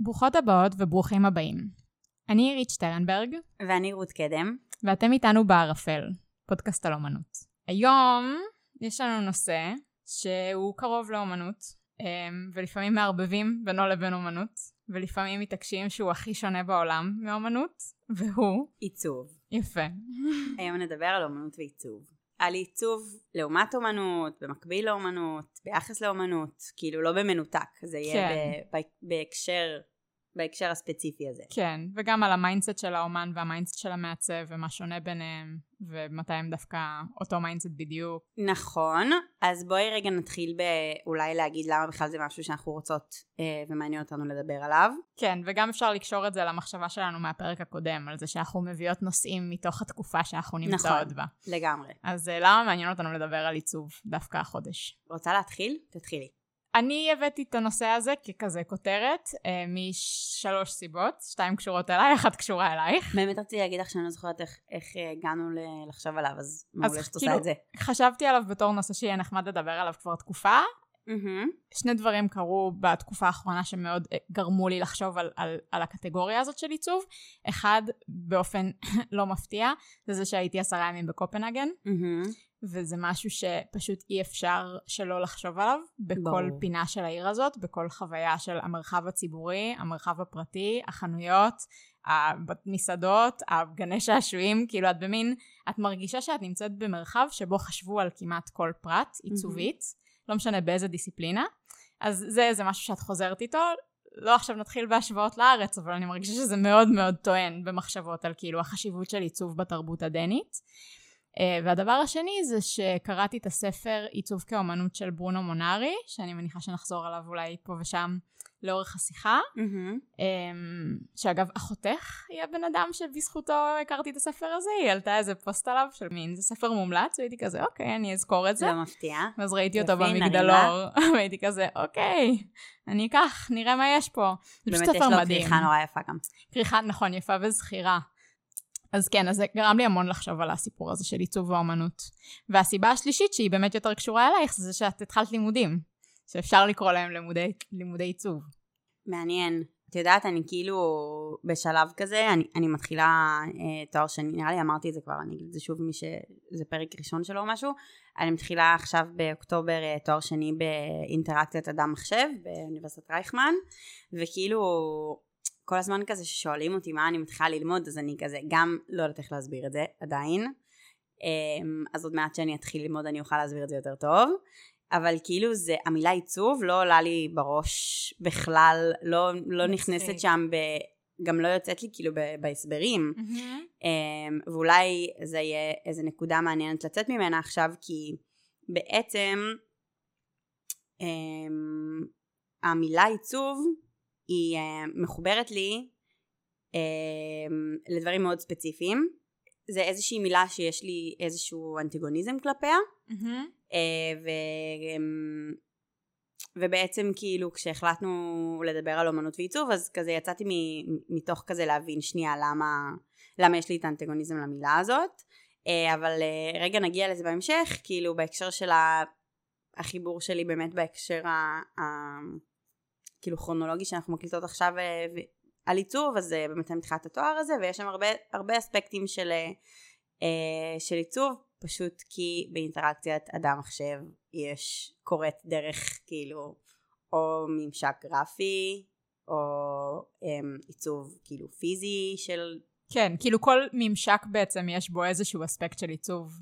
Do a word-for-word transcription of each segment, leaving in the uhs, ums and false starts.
ברוכות הבאות וברוכים הבאים. אני אירית שטרנברג. ואני רות קדם. ואתם איתנו בערפל, פודקאסט על אומנות. היום יש לנו נושא שהוא קרוב לאומנות, ולפעמים מערבבים בינו לבין אומנות, ולפעמים מתעקשים שהוא הכי שונה בעולם מאומנות, והוא... עיצוב. יפה. היום נדבר על אומנות ועיצוב. על עיצוב לעומת אומנות, במקביל לאומנות, ביחס לאומנות, כאילו לא במנותק, זה יהיה כן. ב- בהקשר, בהקשר הספציפי הזה. כן, וגם על המיינדסט של האומן והמיינדסט של המעצב, ומה שונה ביניהם, ומתי הם דווקא אותו מיינדסט בדיוק. נכון, אז בואי רגע נתחיל באולי להגיד למה בכלל זה משהו שאנחנו רוצות אה, ומעניין אותנו לדבר עליו. כן, וגם אפשר לקשור את זה למחשבה שלנו מהפרק הקודם, על זה שאנחנו מביאות נושאים מתוך התקופה שאנחנו נמצאות נכון, בה. נכון, לגמרי. אז אה, למה מעניין אותנו לדבר על עיצוב דווקא החודש? רוצה להתחיל? תתחילי. אני הבאתי את הנושא הזה ככזה כותרת, אה, משלוש סיבות, שתיים קשורות אליי, אחת קשורה אלייך. באמת רציתי להגיד לך שאני לא זוכרת איך, איך הגענו לחשוב עליו, אז מעולה שאת עושה את זה. חשבתי עליו בתור נושא שיהיה נחמד לדבר עליו כבר תקופה. Mm-hmm. שני דברים קרו בתקופה האחרונה שמאוד גרמו לי לחשוב על, על, על הקטגוריה הזאת של עיצוב. אחד, באופן לא מפתיע, זה זה שהייתי עשרה ימים בקופנהגן. Mm-hmm. וזה משהו שפשוט אי אפשר שלא לחשוב עליו, בכל בוא. פינה של העיר הזאת, בכל חוויה של המרחב הציבורי, המרחב הפרטי, החנויות, המסעדות, הגני שעשועים, כאילו את במין, את מרגישה שאת נמצאת במרחב שבו חשבו על כמעט כל פרט עיצובית, mm-hmm. לא משנה באיזה דיסציפלינה, אז זה, זה משהו שאת חוזרת איתו, לא עכשיו נתחיל בהשוואות לארץ, אבל אני מרגישה שזה מאוד מאוד טוען במחשבות על כאילו החשיבות של עיצוב בתרבות הדנית, והדבר השני זה שקראתי את הספר עיצוב כאומנות של ברונו מונארי, שאני מניחה שנחזור עליו אולי פה ושם לאורך השיחה, mm-hmm. שאגב אחותך היא הבן אדם שבזכותו הכרתי את הספר הזה, היא עלתה איזה פוסט עליו של מין, זה ספר מומלץ, והייתי כזה אוקיי, אני אזכור את זה. לא מפתיע. ואז ראיתי אותו במגדלור, והייתי כזה אוקיי, אני אקח, נראה מה יש פה. באמת יש לו כריכה נורא יפה גם. כריכה, נכון, יפה וזכירה. אז כן, אז זה גרם לי המון לחשוב על הסיפור הזה של עיצוב והאומנות. והסיבה השלישית שהיא באמת יותר קשורה אלייך, זה שאת התחלת לימודים, שאפשר לקרוא להם לימודי, לימודי עיצוב. מעניין. את יודעת, אני כאילו בשלב כזה, אני, אני מתחילה אה, תואר שני, נראה לי אמרתי את זה כבר, אני אגיד את זה שוב מי שזה פרק ראשון שלו או משהו, אני מתחילה עכשיו באוקטובר אה, תואר שני באינטראקציית אדם מחשב, באוניברסיטת רייכמן, וכאילו... כל הזמן כזה ששואלים אותי מה אני מתחילה ללמוד, אז אני כזה גם לא יודעת איך להסביר את זה עדיין, אז עוד מעט שאני אתחיל ללמוד אני אוכל להסביר את זה יותר טוב, אבל כאילו זה, המילה עיצוב לא עולה לי בראש בכלל, לא, לא נכנסת שם, ב, גם לא יוצאת לי כאילו בהסברים, mm-hmm. ואולי זה יהיה איזו נקודה מעניינת לצאת ממנה עכשיו, כי בעצם המילה עיצוב, היא uh, מחוברת לי uh, לדברים מאוד ספציפיים, זה איזושהי מילה שיש לי איזשהו אנטיגוניזם כלפיה, mm-hmm. uh, ו, um, ובעצם כאילו כשהחלטנו לדבר על אומנות ועיצוב, אז כזה יצאתי מ- מתוך כזה להבין שנייה למה, למה יש לי את האנטיגוניזם למילה הזאת, uh, אבל uh, רגע נגיע לזה בהמשך, כאילו בהקשר של ה- החיבור שלי באמת בהקשר ה... ה- כאילו כרונולוגי שאנחנו מקליטות עכשיו על עיצוב, אז באמת אני מתחילת התואר הזה, ויש שם הרבה, הרבה אספקטים של, של עיצוב, פשוט כי באינטראקציית אדם מחשב יש קורת דרך כאילו, או ממשק גרפי, או עיצוב כאילו פיזי של... כן, כאילו כל ממשק בעצם יש בו איזשהו אספקט של עיצוב.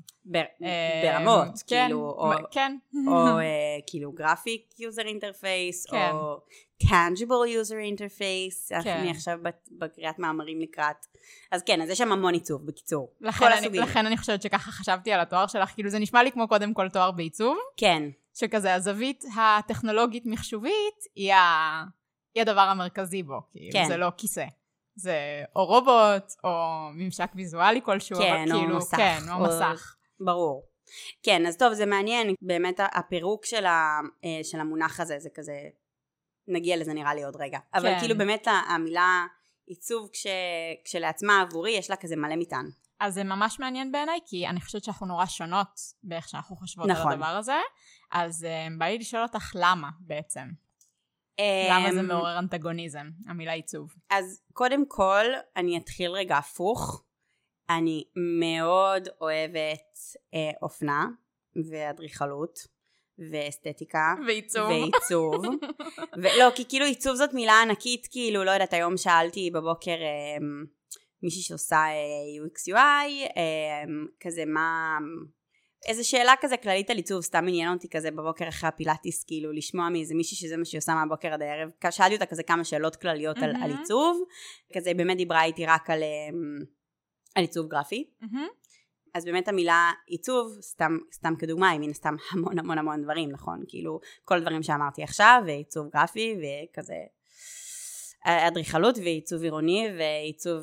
ברמות, כאילו, או כאילו graphic user interface, או tangible user interface, אני עכשיו בקריאת מאמרים לקראת, אז כן, אז יש שם המון עיצוב, בקיצור. לכן אני חושבת שככה חשבתי על התואר שלך, כאילו זה נשמע לי כמו קודם כל תואר בעיצוב. כן. שכזה הזווית הטכנולוגית מחשובית היא הדבר המרכזי בו, כאילו זה לא כיסא. זה או רובוט, או ממשק ויזואלי כלשהו, כן, או כאילו, מסך. כן, או, או מסך. ברור. כן, אז טוב, זה מעניין, באמת הפירוק של, ה, של המונח הזה, זה כזה, נגיע לזה נראה לי עוד רגע. כן. אבל כאילו באמת המילה עיצוב כש, כשלעצמה עבורי, יש לה כזה מלא מטען. אז זה ממש מעניין בעיניי, כי אני חושבת שאנחנו נורא שונות, באיך שאנחנו חושבות נכון. על הדבר הזה, אז בא לי לשאול אותך למה בעצם. למה זה מעורר אנטגוניזם, המילה עיצוב? אז קודם כל, אני אתחיל רגע הפוך. אני מאוד אוהבת אה, אופנה ואדריכלות ואסתטיקה ועיצוב. ועיצוב. ולא, כי כאילו עיצוב זאת מילה ענקית, כאילו, לא יודעת, היום שאלתי בבוקר אה, מישהי שעושה אה, יו אקס יו איי, אה, כזה מה... איזו שאלה כזה כללית על עיצוב, סתם עניין אותי כזה בבוקר אחרי הפילאטיס, כאילו לשמוע מאיזה מישהי שזה מה שהיא עושה מהבוקר עד הערב, שאלתי אותה כזה כמה שאלות כלליות mm-hmm. על, על עיצוב, כזה באמת דיברה איתי רק על, על עיצוב גרפי, mm-hmm. אז באמת המילה עיצוב, סתם, סתם כדוגמה, היא מן סתם המון המון המון דברים, נכון? כאילו כל דברים שאמרתי עכשיו, ועיצוב גרפי וכזה אדריכלות ועיצוב עירוני ועיצוב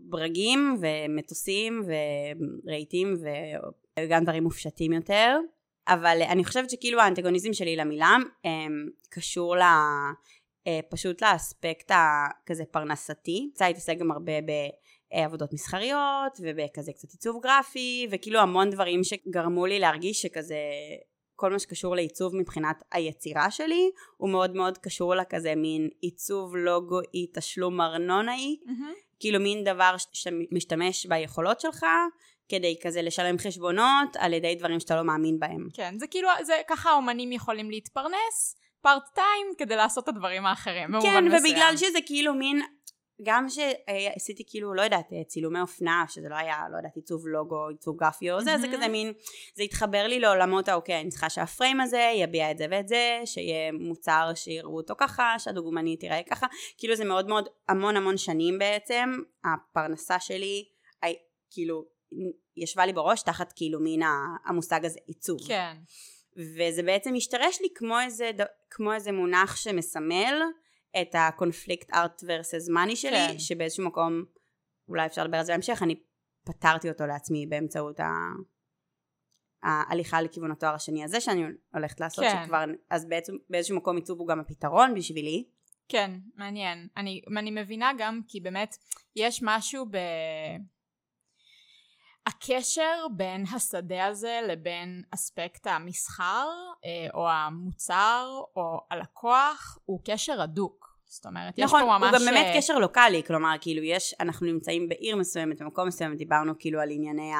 ברגים ומטוסים ורהיטים וגם דברים מופשטים יותר, אבל אני חושבת שכאילו האנטגוניזם שלי למילה קשור פשוט לאספקט כזה פרנסתי. אני התעסקתי גם הרבה בעבודות מסחריות ובכזה קצת עיצוב גרפי וכאילו המון דברים שגרמו לי להרגיש שכזה כל מה שקשור לעיצוב מבחינת היצירה שלי, הוא מאוד מאוד קשור לה כזה מין עיצוב לוגואי, תשלום ארנונאי, mm-hmm. כאילו מין דבר שמשתמש ביכולות שלך, כדי כזה לשלם חשבונות, על ידי דברים שאתה לא מאמין בהם. כן, זה כאילו, זה, ככה האומנים יכולים להתפרנס, פארט טיים, כדי לעשות את הדברים האחרים. כן, ובגלל מסוים. שזה כאילו מין, גם שעשיתי כאילו, לא יודעת, צילומי אופנה, שזה לא היה, לא יודעת, עיצוב לוגו, עיצוב גרפי או זה, mm-hmm. זה כזה מין, זה התחבר לי לעולמות, אוקיי, אני צריכה שהפריים הזה יביע את זה ואת זה, שיהיה מוצר שיראו אותו ככה, שהדוגמנית תראה ככה, כאילו זה מאוד מאוד, המון המון שנים בעצם, הפרנסה שלי, כאילו, ישבה לי בראש תחת כאילו מין המושג הזה, עיצוב. כן. וזה בעצם משתרש לי כמו איזה, כמו איזה מונח שמסמל, את הקונפליקט art versus money שלי, כן. שבאיזשהו מקום, אולי אפשר לדבר על זה בהמשך, אני פתרתי אותו לעצמי באמצעות ה... ההליכה לכיוון התואר השני הזה, שאני הולכת לעשות כן. שכבר, אז בעצם, באיזשהו מקום עיצוב הוא גם הפתרון בשבילי. כן, מעניין. אני, אני מבינה גם, כי באמת יש משהו ב... הקשר בין השדה הזה לבין אספקט המסחר או המוצר או הלקוח הוא קשר הדוק. זאת אומרת, נכון, יש פה ממש... נכון, הוא גם באמת קשר לוקלי, כלומר, כאילו יש, אנחנו נמצאים בעיר מסוימת, במקום מסוימת, דיברנו כאילו על ענייני ה...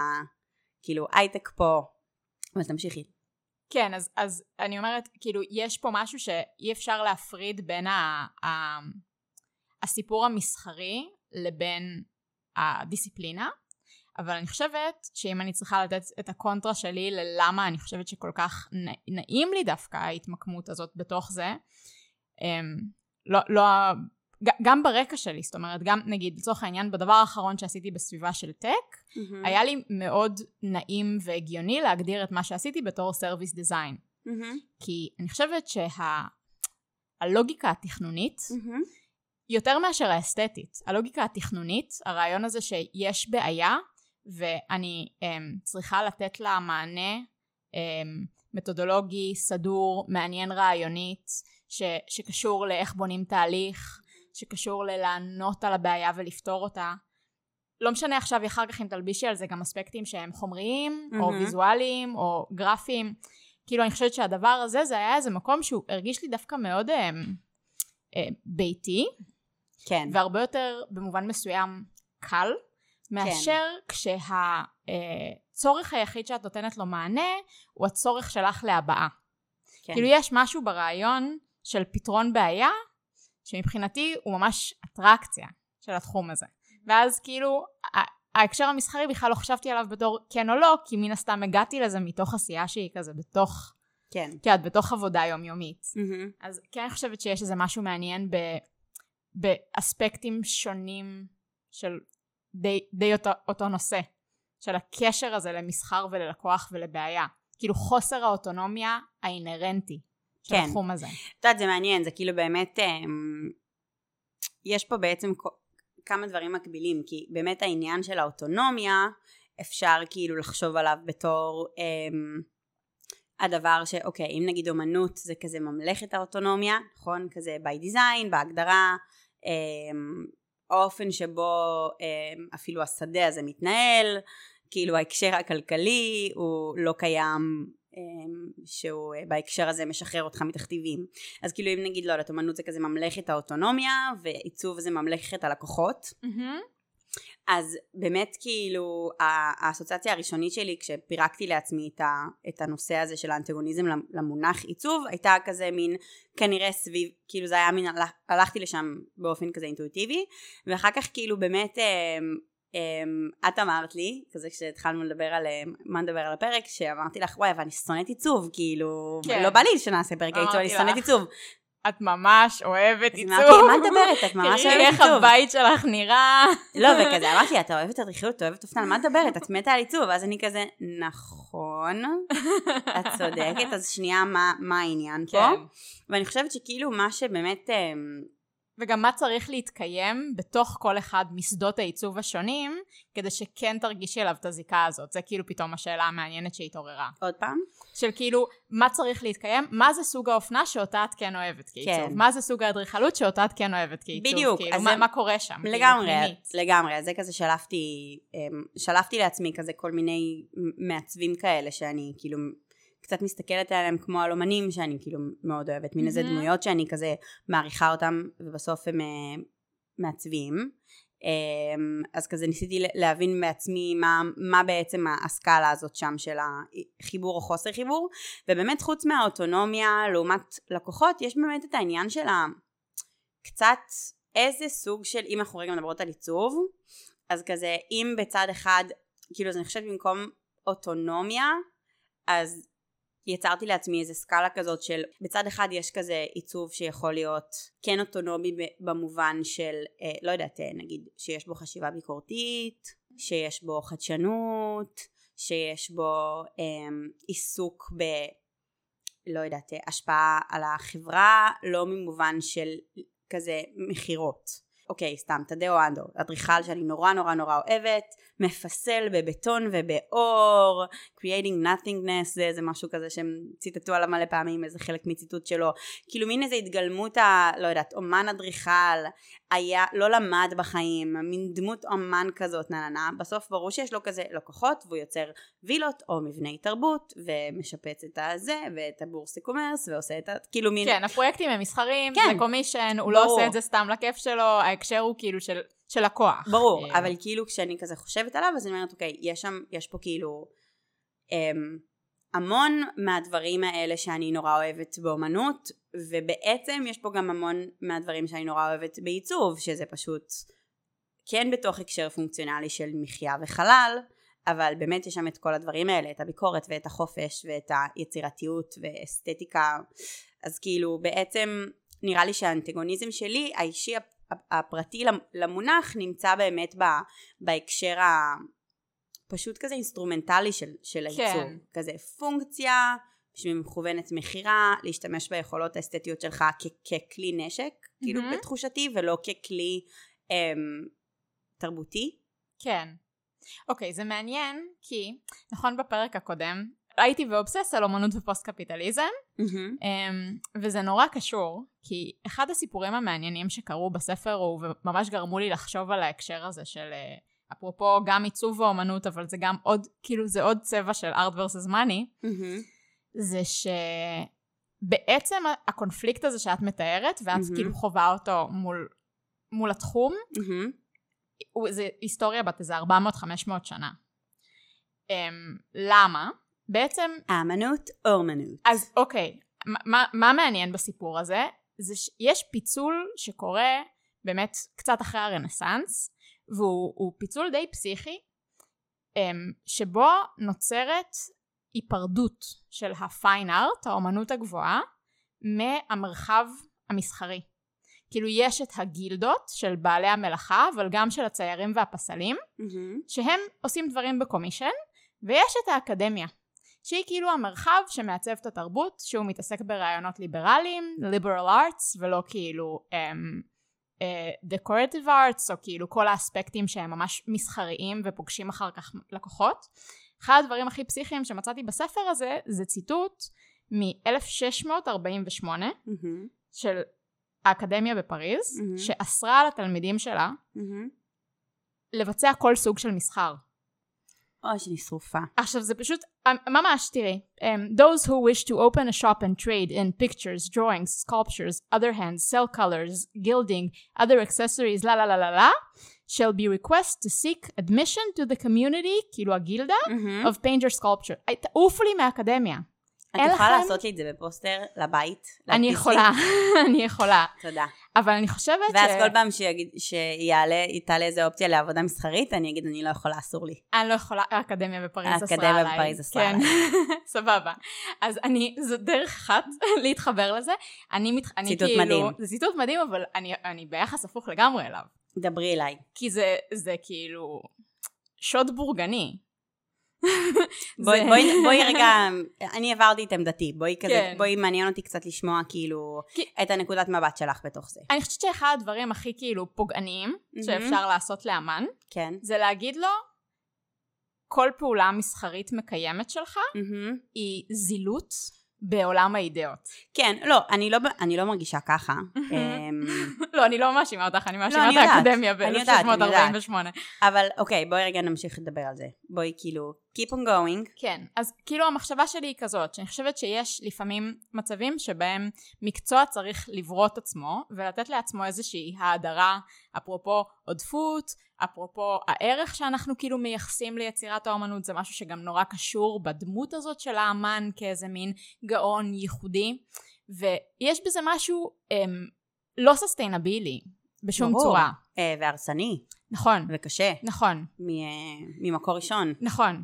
כאילו, הייטק פה, אבל תמשיכי. כן, אז, אז אני אומרת, כאילו, יש פה משהו שאי אפשר להפריד בין ה... ה... הסיפור המסחרי לבין הדיסציפלינה, אבל אני חושבת שאם אני צריכה לתת את הקונטרה שלי ללמה אני חושבת שכל כך נעים לי דווקא ההתמקמות הזאת בתוך זה, לא, לא, גם ברקע שלי, זאת אומרת, גם נגיד לצורך העניין, בדבר האחרון שעשיתי בסביבה של טק, mm-hmm. היה לי מאוד נעים והגיוני להגדיר את מה שעשיתי בתור סרוויס דיזיין. Mm-hmm. כי אני חושבת שהלוגיקה שה... התכנונית, mm-hmm. יותר מאשר האסתטית. הלוגיקה התכנונית, הרעיון הזה שיש בעיה, ואני אמ, צריכה לתת לה מענה אמ, מתודולוגי, סדור, מעניין רעיונית, ש, שקשור לאיך בונים תהליך, שקשור ללענות על הבעיה ולפתור אותה. לא משנה עכשיו, אחר כך אם תלבישי על זה גם אספקטים שהם חומריים, mm-hmm. או ויזואליים, או גרפיים. כאילו אני חושבת שהדבר הזה, זה היה איזה מקום שהוא הרגיש לי דווקא מאוד... אמ, ביתי, כן. והרבה יותר במובן מסוים קל, מאשר כן. כשהצורך היחיד שאת נותנת לו מענה, הוא הצורך שלך להבאה. כן. כאילו יש משהו ברעיון של פתרון בעיה, שמבחינתי הוא ממש אטרקציה של התחום הזה. ואז כאילו, ההקשר המסחרי בכלל לא חשבתי עליו בתור כן או לא, כי מן הסתם הגעתי לזה מתוך עשייה שהיא כזה בתוך... כן. כי את בתוך עבודה יומיומית. Mm-hmm. אז כן, אני חושבת שיש איזה משהו מעניין ב, באספקטים שונים של די, די אותו, אותו נושא, של הקשר הזה למסחר וללקוח ולבעיה. כאילו חוסר האוטונומיה האינרנטי של כן. התחום הזה. את יודעת, זה מעניין, זה כאילו באמת, יש פה בעצם כמה דברים מקבילים, כי באמת העניין של האוטונומיה, אפשר כאילו לחשוב עליו בתור... הדבר שאוקיי, אם נגיד אומנות זה כזה ממלכת האוטונומיה, נכון? כזה by design, בהגדרה, האופן שבו אפילו השדה הזה מתנהל, כאילו ההקשר הכלכלי הוא לא קיים שהוא בהקשר הזה משחרר אותך מתכתיבים. אז כאילו אם נגיד לא, לתומנות זה כזה ממלכת האוטונומיה, ועיצוב זה ממלכת הלקוחות. אז באמת כאילו האסוציאציה הראשונית שלי כשפירקתי לעצמי את הנושא הזה של האנטגוניזם למונח עיצוב, הייתה כזה מין כנראה סביב, כאילו זה היה מין, הלכתי לשם באופן כזה אינטואיטיבי, ואחר כך כאילו באמת את אמרת לי, כזה כשהתחלנו לדבר על מה נדבר על הפרק, שאמרתי לך, וואי, אבל אני שונאת עיצוב, כאילו, לא בא לי שנעשה פרק עיצוב, אני שונאת עיצוב. את ממש אוהבת עיצוב. אז אמרתי, מה מדברת? את ממש אוהבת עיצוב. תראי איך הבית שלך נראה. לא, וכזה, אמרתי, אתה אוהבת אדריכלות, אתה אוהבת אופנה, מה מדברת? את מתה על עיצוב, ואז אני כזה, נכון, את צודקת, אז שנייה, מה העניין פה? ואני חושבת שכאילו מה שבאמת... וגם מה צריך להתקיים בתוך כל אחד מסדות העיצוב השונים, כדי שכן תרגישי אליו את הזיקה הזאת. זה כאילו פתאום השאלה המעניינת שהתעוררה. עוד פעם? של כאילו, מה צריך להתקיים? מה זה סוג האופנה שאותה את כן אוהבת כעיצוב? מה זה סוג האדריכלות שאותה את כן אוהבת כעיצוב? בדיוק. מה קורה שם? לגמרי, לגמרי. זה כזה שלפתי, שלפתי לעצמי כזה כל מיני מעצבים כאלה שאני כאילו... קצת מסתכלת עליהם כמו על אומנים שאני כאילו מאוד אוהבת, מין איזה דמויות שאני כזה מעריכה אותם ובסוף הם מעצבים. אז כזה ניסיתי להבין בעצמי מה, מה בעצם הסקאלה הזאת שם של החיבור או חוסר חיבור, ובאמת חוץ מהאוטונומיה לעומת לקוחות יש באמת את העניין של קצת איזה סוג של, אם אנחנו רגע מדברות על עיצוב, אז כזה אם בצד אחד, כאילו אז אני חושבת במקום אוטונומיה, אז יצרתי לעצמי איזה סקאלה כזאת של בצד אחד יש כזה עיצוב שיכול להיות כן אוטונומי במובן של לא יודעת נגיד שיש בו חשיבה ביקורתית, שיש בו חדשנות, שיש בו אמ, עיסוק ב לא יודעת השפעה על החברה, לא ממובן של כזה מחירות. אוקיי, סתם, טדאו אנדו, אדריכל שאני נורא נורא נורא אוהבת, מפסל בבטון ובאור, creating nothingness, זה איזה משהו כזה שהם ציטטו עליו מלא פעמים, איזה חלק מציטוט שלו, כאילו מין איזה התגלמות, ה, לא יודעת, אומן אדריכל, היה, לא למד בחיים, מין דמות אומן כזאת, נננה, בסוף ברור שיש לו כזה לקוחות, והוא יוצר וילות או מבני תרבות, ומשפץ את הזה, ואת הבורסי קומרס, ועושה את ה... כאילו מין... כן, הפרויקטים הם מסחרים, כן. זה קומישן, הוא ברור. לא עושה את זה סתם לכיף שלו, ההקשר הוא כאילו של, של הכוח. ברור, אבל כאילו כשאני כזה חושבת עליו, אז אני אומרת, אוקיי, יש שם, יש פה כאילו אמ, המון מהדברים האלה שאני נורא אוהבת באומנות, ובעצם יש פה גם המון מהדברים שאני נורא אוהבת בעיצוב, שזה פשוט כן בתוך הקשר פונקציונלי של מחיה וחלל, אבל באמת יש שם את כל הדברים האלה, את הביקורת ואת החופש ואת היצירתיות ואסתטיקה, אז כאילו בעצם נראה לי שהאנטגוניזם שלי, האישי הפרטי למונח נמצא באמת בהקשר הפשוט כזה אינסטרומנטלי של, של העיצוב. כן. כזה פונקציה שמכוונת מחירה, להשתמש ביכולות האסתטיות שלך כ- ככלי נשק, mm-hmm. כאילו בתחושתי ולא ככלי אמ, תרבותי. כן. אוקיי, זה מעניין כי נכון בפרק הקודם, הייתי באובסס על אומנות ופוסט-קפיטליזם, mm-hmm. וזה נורא קשור, כי אחד הסיפורים המעניינים שקראו בספר, הוא ממש גרמו לי לחשוב על ההקשר הזה של, אפרופו גם עיצוב ואומנות, אבל זה גם עוד, כאילו זה עוד צבע של art versus money, mm-hmm. זה שבעצם הקונפליקט הזה שאת מתארת, ואת mm-hmm. כאילו חובה אותו מול, מול התחום, mm-hmm. זה היסטוריה בת איזה ארבע מאות עד חמש מאות שנה. למה? בעצם... אמנות או אמנות. אז אוקיי, מה, מה מעניין בסיפור הזה? זה שיש פיצול שקורה באמת קצת אחרי הרנסנס, והוא פיצול די פסיכי, שבו נוצרת היפרדות של הפיין ארט, האומנות הגבוהה, מהמרחב המסחרי. כאילו יש את הגילדות של בעלי המלאכה, אבל גם של הציירים והפסלים, mm-hmm. שהם עושים דברים בקומישן, ויש את האקדמיה. שהיא כאילו המרחב שמעצב את התרבות, שהוא מתעסק ברעיונות ליברליים, liberal arts, ולא כאילו um, uh, decorative arts, או כאילו כל האספקטים שהם ממש מסחריים ופוגשים אחר כך לקוחות. אחד הדברים הכי פסיכיים שמצאתי בספר הזה, זה ציטוט מ-אלף שש מאות ארבעים ושמונה, mm-hmm. של האקדמיה בפריז, mm-hmm. שאסרה על התלמידים שלה, mm-hmm. לבצע כל סוג של מסחר. אוי, שאני שרופה. עכשיו, זה פשוט, ממש, תראי. Those who wish to open a shop and trade in pictures, drawings, sculptures, other hands, cell colors, gilding, other accessories, la la la la la, shall be request to seek admission to the community, כאילו הגילדה, mm-hmm. of painter sculpture. תעופו לי מהאקדמיה. את יכולה לכם... לעשות לי את זה בפוסטר לבית? אני יכולה, אני יכולה. תודה. אבל אני חושבת ואז ש... ואז כל פעם שיגיד, שיעלה, יתעלה איזו אופציה לעבודה מסחרית, אני אגיד, אני לא יכולה, אסור לי. אני לא יכולה, האקדמיה בפריז אסרה עליי. האקדמיה בפריז אסרה עליי. כן, סבבה. אז אני, זו דרך אחת להתחבר לזה. אני מת... ציטוט אני, מדהים. כאילו, זה ציטוט מדהים, אבל אני, אני ביחס הפוך לגמרי אליו. דברי אליי. כי זה, זה כאילו שוד בורגני. בואי, בואי, בואי רגע, אני עברתי את עמדתי, בואי כזה, כן. בואי מעניין אותי קצת לשמוע כאילו כי... את הנקודת מבט שלך בתוך זה. אני חושבת שאחד הדברים הכי כאילו פוגעניים mm-hmm. שאפשר לעשות לאמן, כן. זה להגיד לו, כל פעולה מסחרית מקיימת שלך mm-hmm. היא זילות בעולם האידאות. כן, לא, אני לא, אני לא מרגישה ככה. לא, אני לא מאשימה אותך, אני מאשימה את האקדמיה ב-אלף תשע מאות ארבעים ושמונה. אבל אוקיי, בואי רגע נמשיך לדבר על זה. בואי כאילו, keep on going. כן, אז כאילו המחשבה שלי היא כזאת, שאני חושבת שיש לפעמים מצבים שבהם מקצוע צריך לברות עצמו, ולתת לעצמו איזושהי ההדרה, אפרופו עודפות, אפרופו הערך שאנחנו כאילו מייחסים ליצירת האומנות, זה משהו שגם נורא קשור בדמות הזאת של האמן, כאיזה מין גאון ייחודי, ויש בזה משהו אמ, לא ססטיינבילי, בשום ברור. צורה. והרסני. נכון. וקשה. נכון. ממקור ראשון. נכון.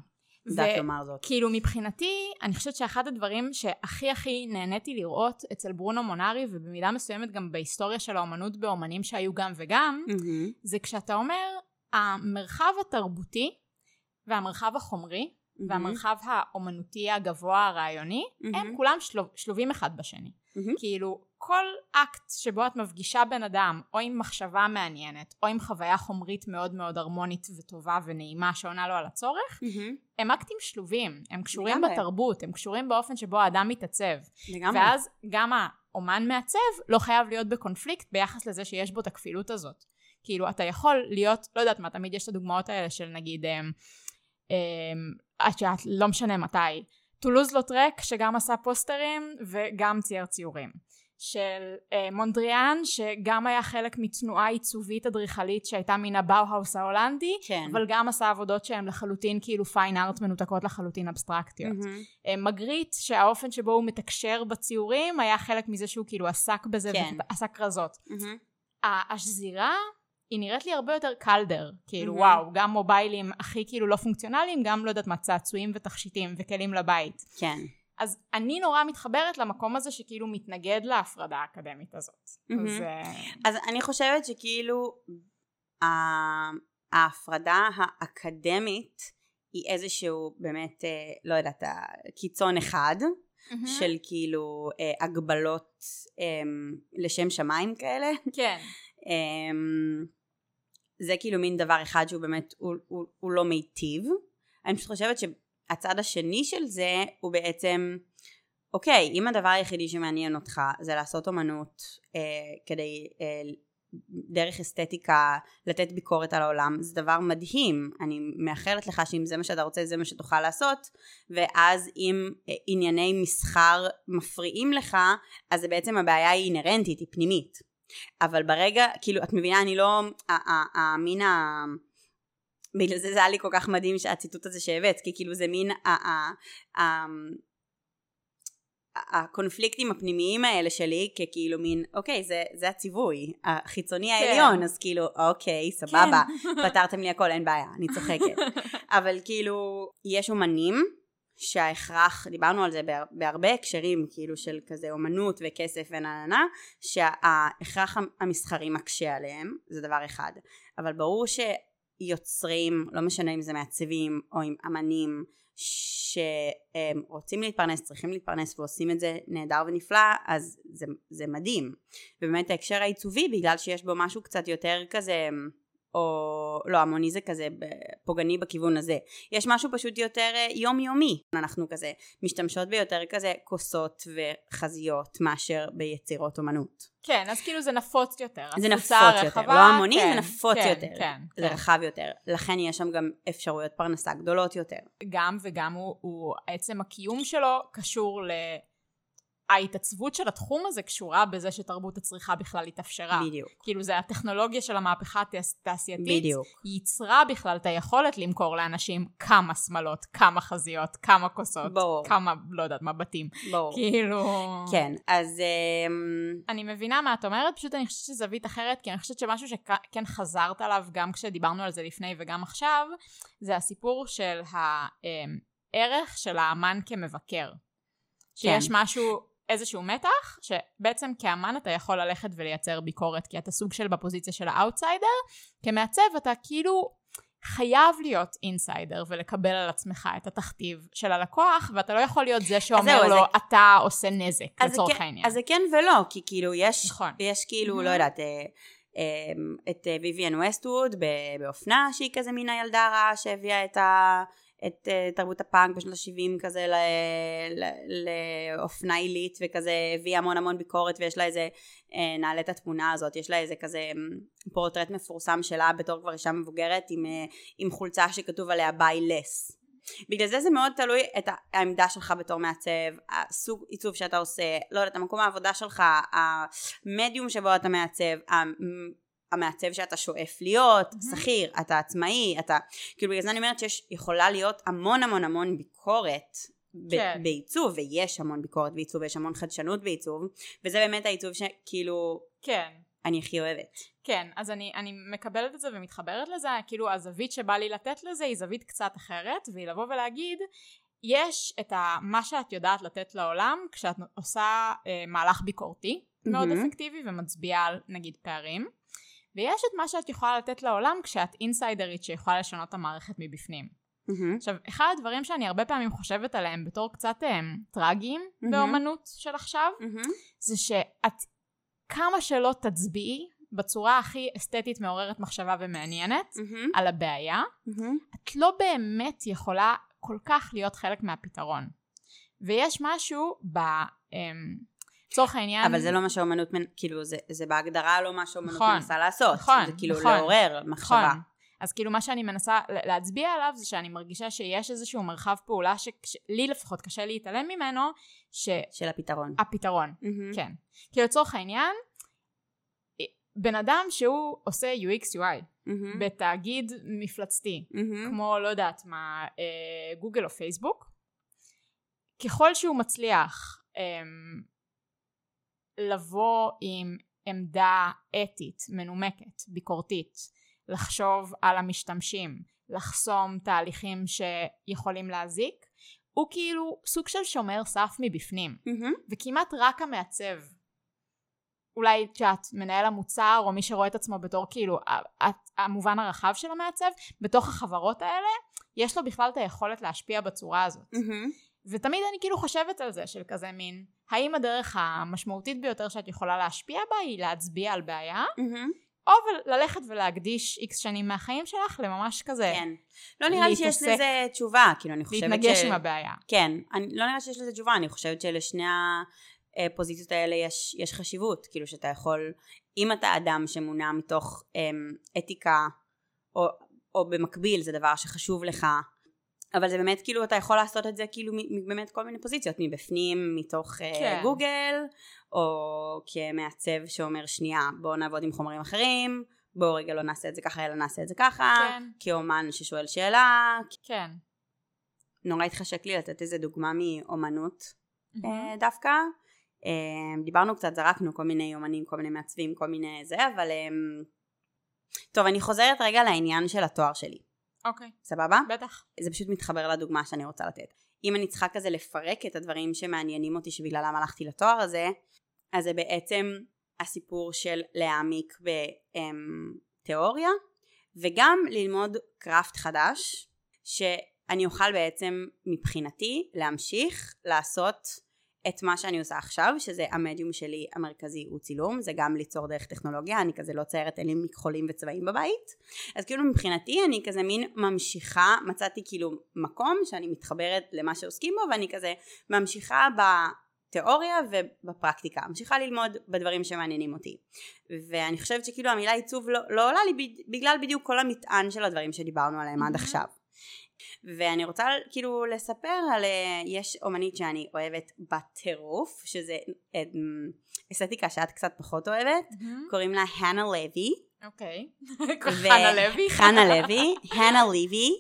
וכאילו מבחינתי, אני חושבת שאחד הדברים שהכי הכי נהניתי לראות אצל ברונו מונארי, ובמידה מסוימת גם בהיסטוריה של האומנות באומנים שהיו גם וגם, mm-hmm. זה כשאתה אומר, המרחב התרבותי והמרחב החומרי, mm-hmm. והמרחב האומנותי הגבוה הרעיוני, mm-hmm. הם כולם שלוב, שלובים אחד בשני. Mm-hmm. כאילו, כל אקט שבו את מפגישה בן אדם, או עם מחשבה מעניינת, או עם חוויה חומרית מאוד מאוד הרמונית וטובה ונעימה שעונה לו על הצורך, mm-hmm. הם אקטים שלובים, הם קשורים לגמרי. בתרבות, הם קשורים באופן שבו האדם מתעצב. לגמרי. ואז גם האומן מעצב לא חייב להיות בקונפליקט ביחס לזה שיש בו את הכפילות הזאת. כאילו, אתה יכול להיות, לא יודעת מה, תמיד יש את הדוגמאות האלה של נגיד, עד שאת לא משנה מתי, טולוז לוטרק שגם עשה פוסטרים וגם צייר ציורים. של אה, מונדריאן שגם היה חלק מתנועה עיצובית אדריכלית שהייתה מן הבאוהאוס ההולנדי, כן. אבל גם עשה עבודות שהן לחלוטין כאילו פיין ארט מנותקות לחלוטין אבסטרקטיות. Mm-hmm. אה, מגריט שהאופן שבו הוא מתקשר בציורים היה חלק מזה שהוא כאילו עסק בזה, כן. ועסק רזות. Mm-hmm. השזירה היא נראית לי הרבה יותר קלדר, כאילו mm-hmm. וואו, גם מוביילים הכי כאילו לא פונקציונליים, גם לא יודעת מה, צעצועים ותכשיטים וכלים לבית. כן. אז אני נורא מתחברת למקום הזה שכאילו מתנגד להפרדה האקדמית הזאת. אז... אז אני חושבת שכאילו ההפרדה האקדמית היא איזשהו באמת, לא יודעת, קיצון אחד של כאילו הגבלות לשם שמיים כאלה. כן. זה כאילו מין דבר אחד שהוא באמת, הוא לא מיטיב. אני פשוט חושבת ש... הצד השני של זה הוא בעצם, אוקיי, אם הדבר היחידי שמעניין אותך זה לעשות אומנות אה, כדי, אה, דרך אסתטיקה, לתת ביקורת על העולם, זה דבר מדהים. אני מאחלת לך שאם זה מה שאתה רוצה, זה מה שתוכל לעשות, ואז אם אה, ענייני מסחר מפריעים לך, אז בעצם הבעיה היא אינרנטית, היא פנימית. אבל ברגע, כאילו, את מבינה, אני לא, המין ה... בגלל זה זה היה לי כל כך מדהים שהציטוט הזה שהבאת, כי כאילו זה מין הקונפליקטים הפנימיים האלה שלי, ככאילו מין, אוקיי, זה הציווי, החיצוני העליון, אז כאילו, אוקיי, סבבה, פתרתם לי הכל, אין בעיה, אני צוחקת. אבל כאילו, יש אומנים שההכרח, דיברנו על זה בהרבה הקשרים, כאילו של כזה אומנות וכסף ונעננה, שההכרח המסחרי מקשה עליהם, זה דבר אחד. אבל ברור ש... יוצרים, לא משנה אם זה מעצבים או אם אמנים שרוצים להתפרנס, צריכים להתפרנס ועושים את זה נהדר ונפלא, אז זה, זה מדהים. ובאמת ההקשר העיצובי, בגלל שיש בו משהו קצת יותר כזה או לא, המוני זה כזה פוגעני בכיוון הזה. יש משהו פשוט יותר יומיומי, אנחנו כזה משתמשות ביותר כזה כוסות וחזיות מאשר ביצירות אומנות. כן, אז כאילו זה נפוץ יותר, זה נפוץ יותר, לא המוני, זה נפוץ יותר, זה רחב יותר, לכן יש שם גם אפשרויות פרנסה גדולות יותר. גם וגם הוא, עצם הקיום שלו קשור ל... ההתעצבות של התחום הזה קשורה בזה שתרבות הצריכה בכלל התאפשרה. בדיוק. כאילו זה הטכנולוגיה של המהפכה התעשייתית. בדיוק. היא יצרה בכלל את היכולת למכור לאנשים כמה שמלות, כמה חזיות, כמה כוסות, ברור. כמה, לא יודעת, מבטים. ברור. כאילו... כן, אז... אני מבינה מה את אומרת, פשוט אני חושבת שזווית אחרת, כי אני חושבת שמשהו שכן חזרת עליו גם כשדיברנו על זה לפני וגם עכשיו, זה הסיפור של הערך של האמן כמבקר. שיש כן. משהו... איזשהו מתח, שבעצם כאמן אתה יכול ללכת ולייצר ביקורת, כי אתה סוג של בפוזיציה של האאוטסיידר, כמעצב אתה כאילו חייב להיות אינסיידר, ולקבל על עצמך את התכתיב של הלקוח, ואתה לא יכול להיות זה שאומר לו, אתה עושה נזק, לצורך העניין. אז זה כן ולא, כי כאילו יש, יש כאילו, לא יודעת, את ביביאן וסטוד, באופנה שהיא כזה מן הילדה הרעה, שהביאה את ה... את תרבות הפאנק בשנות ה-שבעים כזה לאופנה עילית וכזה הביאה המון המון ביקורת ויש לה איזה נעלת התמונה הזאת, יש לה איזה כזה פורטרט מפורסם שלה בתור כבר אישה מבוגרת עם, עם חולצה שכתוב עליה buy less. בגלל זה זה מאוד תלוי את העמדה שלך בתור מעצב, הסוג עיצוב שאתה עושה, לא יודעת, המקום העבודה שלך, המדיום שבו אתה מעצב, המדיום. המעצב שאתה שואף להיות, שכיר, אתה עצמאי, אתה, כאילו בגלל זה אני אומרת שיש, יכולה להיות המון המון המון ביקורת בעיצוב, ויש המון ביקורת בעיצוב, ויש המון חדשנות בעיצוב, וזה באמת העיצוב שכאילו, אני הכי אוהבת. כן, אז אני, אני מקבלת את זה ומתחברת לזה, כאילו הזווית שבא לי לתת לזה היא זווית קצת אחרת, והיא לבוא ולהגיד, יש את מה שאת יודעת לתת לעולם, כשאת עושה מהלך ביקורתי, מאוד אפקטיבי ומצביע על נגיד פערים, ויש את מה שאת יכולה לתת לעולם כשאת אינסיידרית שיכולה לשנות את המערכת מבפנים. Mm-hmm. עכשיו, אחד הדברים שאני הרבה פעמים חושבת עליהם בתור קצת הם, טרגיים mm-hmm. באומנות של עכשיו, mm-hmm. זה שאת כמה שלא תצביעי בצורה הכי אסתטית מעוררת מחשבה ומעניינת mm-hmm. על הבעיה, mm-hmm. את לא באמת יכולה כל כך להיות חלק מהפתרון. ויש משהו ב... צורך העניין... אבל זה לא מה שאומנות, כאילו זה, זה בהגדרה לא מה שאומנות נכון, מנסה לעשות. נכון, זה כאילו נכון, לעורר מחשבה. נכון. אז כאילו מה שאני מנסה להצביע עליו, זה שאני מרגישה שיש איזשהו מרחב פעולה, שלי לפחות קשה להתעלם ממנו, ש... של הפתרון. הפתרון, mm-hmm. כן. כאילו צורך העניין, בן אדם שהוא עושה יו אקס יו איי, mm-hmm. בתאגיד מפלצתי, mm-hmm. כמו לא יודעת מה, אה, גוגל או פייסבוק, ככל שהוא מצליח... אה, לבוא עם עמדה אתית, מנומקת, ביקורתית, לחשוב על המשתמשים, לחסום תהליכים שיכולים להזיק, הוא כאילו סוג של שומר סף מבפנים. Mm-hmm. וכמעט רק המעצב, אולי שאת מנהל המוצר, או מי שרואה את עצמו בתור כאילו, המובן הרחב של המעצב, בתוך החברות האלה, יש לו בכלל את היכולת להשפיע בצורה הזאת. Mm-hmm. ותמיד אני כאילו חושבת על זה של כזה מין, האם הדרך המשמעותית ביותר שאת יכולה להשפיע בה היא להצביע על בעיה, mm-hmm. או ללכת ולהקדיש איקס שנים מהחיים שלך לממש כזה. כן. לא נראה לי שיש לזה תשובה, כאילו אני חושבת... להתנגש ש... עם הבעיה. כן, אני, לא נראה שיש לזה תשובה, אני חושבת שלשני הפוזיציות האלה יש, יש חשיבות, כאילו שאתה יכול, אם אתה אדם שמונע מתוך אמ, אתיקה, או, או במקביל זה דבר שחשוב לך, אבל זה באמת כאילו, אתה יכול לעשות את זה כאילו באמת כל מיני פוזיציות, מבפנים, מתוך כן. uh, גוגל, או כמעצב שאומר שנייה, בואו נעבוד עם חומרים אחרים, בואו רגע לא נעשה את זה ככה, אלא נעשה את זה ככה, כן. כאומן ששואל שאלה. כן. נורא התחשק לי לתת איזה דוגמה מאומנות mm-hmm. uh, דווקא. Uh, דיברנו קצת, זרקנו כל מיני אומנים, כל מיני מעצבים, כל מיני זה, אבל... Um... טוב, אני חוזרת רגע לעניין של התואר שלי. אוקיי. סבבה? בטח. זה פשוט מתחבר לדוגמה שאני רוצה לתת. אם אני צריכה כזה לפרק את הדברים שמעניינים אותי שבגללם הלכתי לתואר הזה, אז זה בעצם הסיפור של להעמיק בתיאוריה, וגם ללמוד קראפט חדש, שאני אוכל בעצם מבחינתי להמשיך לעשות את מה שאני עושה עכשיו, שזה המדיום שלי המרכזי הוא צילום, זה גם ליצור דרך טכנולוגיה, אני כזה לא ציירת אלים מכחולים וצבעים בבית, אז כאילו מבחינתי אני כזה מין ממשיכה, מצאתי כאילו מקום שאני מתחברת למה שעוסקים בו, ואני כזה ממשיכה בתיאוריה ובפרקטיקה, ממשיכה ללמוד בדברים שמעניינים אותי, ואני חושבת שכאילו המילה עיצוב לא, לא עולה לי בגלל בדיוק כל המטען של הדברים שדיברנו עליהם עד עכשיו. ואני רוצה כאילו לספר על, יש אומנית שאני אוהבת בטירוף, שזה אסתטיקה שאת קצת פחות אוהבת, mm-hmm. קוראים לה הנה לוי. אוקיי, חנה לוי. חנה לוי, הנה לוי,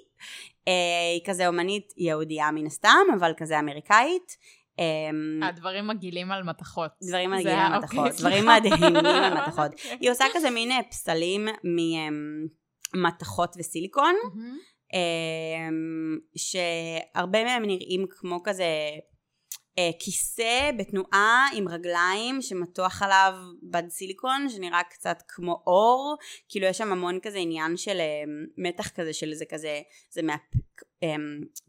היא כזה אומנית יהודייה מן הסתם, אבל כזה אמריקאית. הדברים מגילים על מתחות. דברים מגילים על מתחות, דברים מדהימים על מתחות. היא עושה כזה מין פסלים ממתחות וסיליקון, שהרבה מהם נראים כמו כזה כיסא בתנועה עם רגליים שמתוח עליו בד סיליקון שנראה קצת כמו אור, כאילו יש שם המון כזה עניין של מתח כזה של זה כזה, זה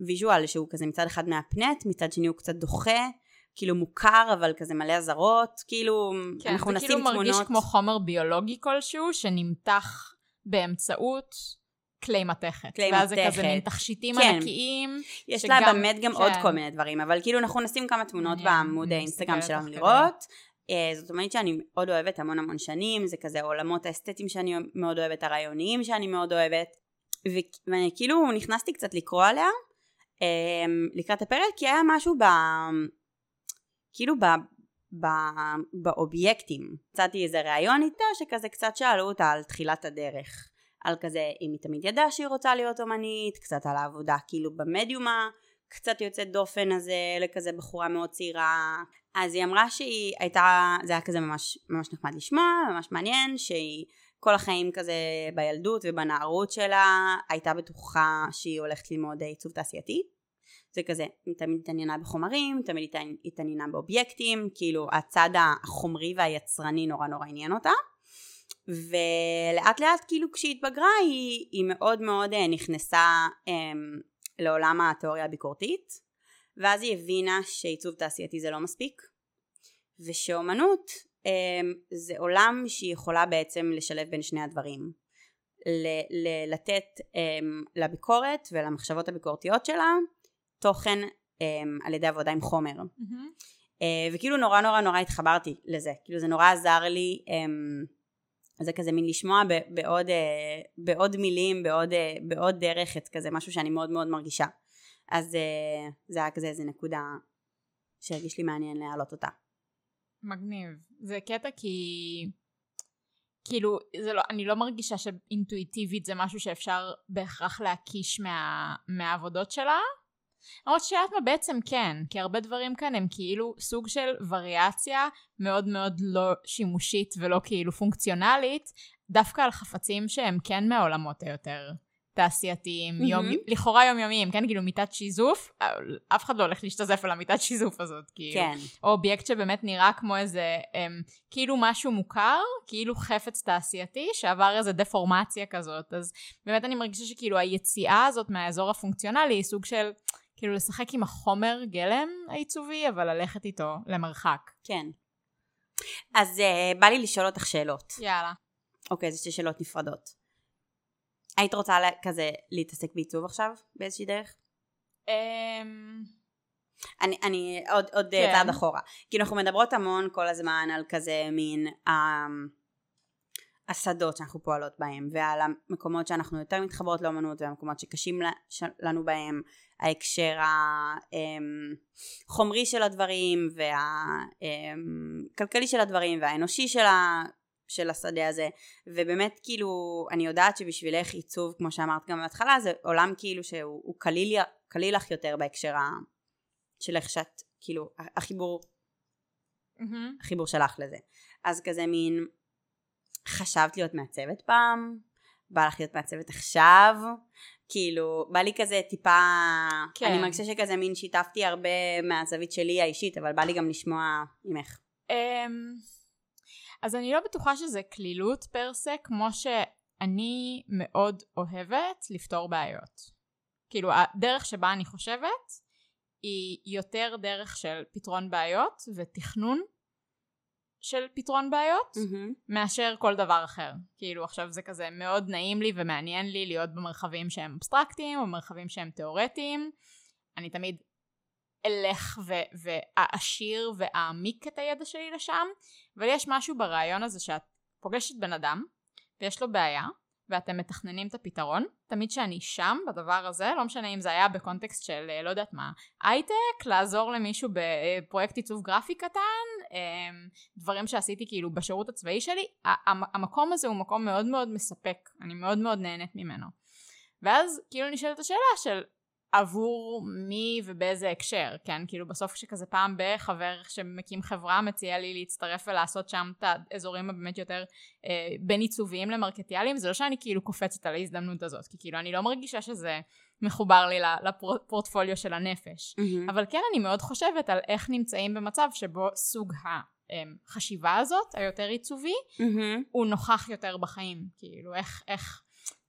ויז'ואל שהוא כזה מצד אחד מהפנט, מצד שני הוא קצת דוחה, כאילו מוכר אבל כזה מלא עזרות, כאילו אנחנו נשים תמונות. זה כאילו מרגיש כמו חומר ביולוגי כלשהו שנמתח באמצעות כלי מתכת, ואז זה כזה מין תכשיטים ענקיים. יש לה באמת גם עוד כל מיני דברים, אבל כאילו אנחנו נשים כמה תמונות בעמוד האינסטגרם שלנו לראות, זאת אומרת שאני מאוד אוהבת המון המון שנים, זה כזה העולמות האסתטיים שאני מאוד אוהבת, הרעיוניים שאני מאוד אוהבת, ואני כאילו נכנסתי קצת לקרוא עליה, לקראת הפרק, כי היה משהו כאילו ב... באובייקטים, מצאתי איזה רעיון איתה, שכזה קצת שאלו אותה על תחילת הדרך, על כזה, אם היא תמיד ידעה שהיא רוצה להיות אומנית, קצת על העבודה כאילו במדיומה, קצת יוצאת דופן הזה, לכזה בחורה מאוד צעירה. אז היא אמרה שהיא הייתה, זה היה כזה ממש, ממש נחמד לשמוע, ממש מעניין, שהיא כל החיים כזה בילדות ובנערות שלה, הייתה בטוחה שהיא הולכת ללמוד עיצוב תעשייתי. זה כזה, היא תמיד התעניינה בחומרים, תמיד התעניינה באובייקטים, כאילו הצד החומרי והיצרני נורא נורא עניין אותה. ולאט לאט כאילו כשהיא התבגרה היא, היא מאוד מאוד נכנסה אמ, לעולם התיאוריה הביקורתית, ואז היא הבינה שעיצוב תעשייתי זה לא מספיק, ושאומנות אמ, זה עולם שהיא יכולה בעצם לשלב בין שני הדברים, ל- ל- לתת אמ, לביקורת ולמחשבות הביקורתיות שלה תוכן אמ, על ידי עבודה עם חומר. mm-hmm. אמ, וכאילו נורא נורא נורא התחברתי לזה, כאילו זה נורא עזר לי אמ, אז זה כזה מין לשמוע בעוד, בעוד מילים, בעוד, בעוד דרך, את כזה משהו שאני מאוד מאוד מרגישה. אז זה היה כזה איזה נקודה שהרגיש לי מעניין להעלות אותה. מגניב. זה קטע כי, כאילו, זה לא, אני לא מרגישה שאינטואיטיבית זה משהו שאפשר בהכרח להקיש מה, מהעבודות שלה. עוד שאתמה בעצם כן, כי הרבה דברים כאן הם כאילו סוג של וריאציה מאוד מאוד לא שימושית ולא כאילו פונקציונלית, דווקא על חפצים שהם כן מהעולמות היותר תעשייתיים, mm-hmm. יומי, לכאורה יומיומיים, כן? כאילו מיטת שיזוף, אף אחד לא הולך להשתזף על המיטת שיזוף הזאת, כאילו. כן. או אובייקט שבאמת נראה כמו איזה, הם, כאילו משהו מוכר, כאילו חפץ תעשייתי, שעבר איזה דפורמציה כזאת, אז באמת אני מרגישה שכאילו היציאה הזאת מהאזור הפונקציונלי היא סוג של כאילו לשחק עם החומר גלם העיצובי, אבל ללכת איתו למרחק. כן. אז uh, בא לי לשאול אותך שאלות. יאללה. אוקיי, זה שתי שאלות נפרדות. היית רוצה לה, כזה להתעסק בעיצוב עכשיו, באיזושהי דרך? אממ... אני, אני עוד, עוד כן. צעד אחורה. כי אנחנו מדברות המון כל הזמן על כזה מין אמ, השדות שאנחנו פועלות בהם, ועל המקומות שאנחנו יותר מתחברות לאמנות, והמקומות שקשים לנו בהם, ההקשר החומרי של הדברים והכלכלי של הדברים והאנושי של, ה, של השדה הזה, ובאמת כאילו אני יודעת שבשבילך עיצוב כמו שאמרת גם בהתחלה זה עולם כאילו שהוא קליל לך יותר בהקשר של איך שאת כאילו החיבור, mm-hmm. החיבור שלך לזה, אז כזה מין חשבת להיות מעצבת פעם, בא לך להיות מעצבת עכשיו, כאילו, בא לי כזה טיפה, כן. אני מרגישה שכזה מין שיתפתי הרבה מהזווית שלי האישית, אבל בא לי גם לשמוע ממך. אז אני לא בטוחה שזה כלילות פרסה, כמו שאני מאוד אוהבת לפתור בעיות. כאילו, הדרך שבה אני חושבת, היא יותר דרך של פתרון בעיות ותכנון של פתרון בעיות, mm-hmm. מאשר כל דבר אחר. כאילו עכשיו זה כזה מאוד נעים לי ומעניין לי להיות במרחבים שהם אבסטרקטיים, או במרחבים שהם תיאורטיים. אני תמיד אלך ו- והעשיר והעמיק את הידע שלי לשם, אבל יש משהו ברעיון הזה שאת פוגשת בן אדם, ויש לו בעיה, ואתם מתכננים את הפתרון. תמיד שאני שם בדבר הזה, לא משנה אם זה היה בקונטקסט של, לא יודעת מה, הייטק, לעזור למישהו בפרויקט עיצוב גרפי קטן, דברים שעשיתי כאילו בשירות הצבאי שלי, המקום הזה הוא מקום מאוד מאוד מספק, אני מאוד מאוד נהנית ממנו. ואז כאילו נשאלת השאלה של עבור מי ובאיזה הקשר, כן? כאילו בסוף שכזה פעם בחבר שמקים חברה מציע לי להצטרף ולעשות שם את האזורים הבאמת יותר אה, בין עיצוביים למרקטיאליים, זה לא שאני כאילו קופצת על ההזדמנות הזאת, כי כאילו אני לא מרגישה שזה מחובר לי לפורטפוליו של הנפש, mm-hmm. אבל כן אני מאוד חושבת על איך נמצאים במצב שבו סוג החשיבה הזאת, היותר עיצובי, mm-hmm. הוא נוכח יותר בחיים, כאילו איך, איך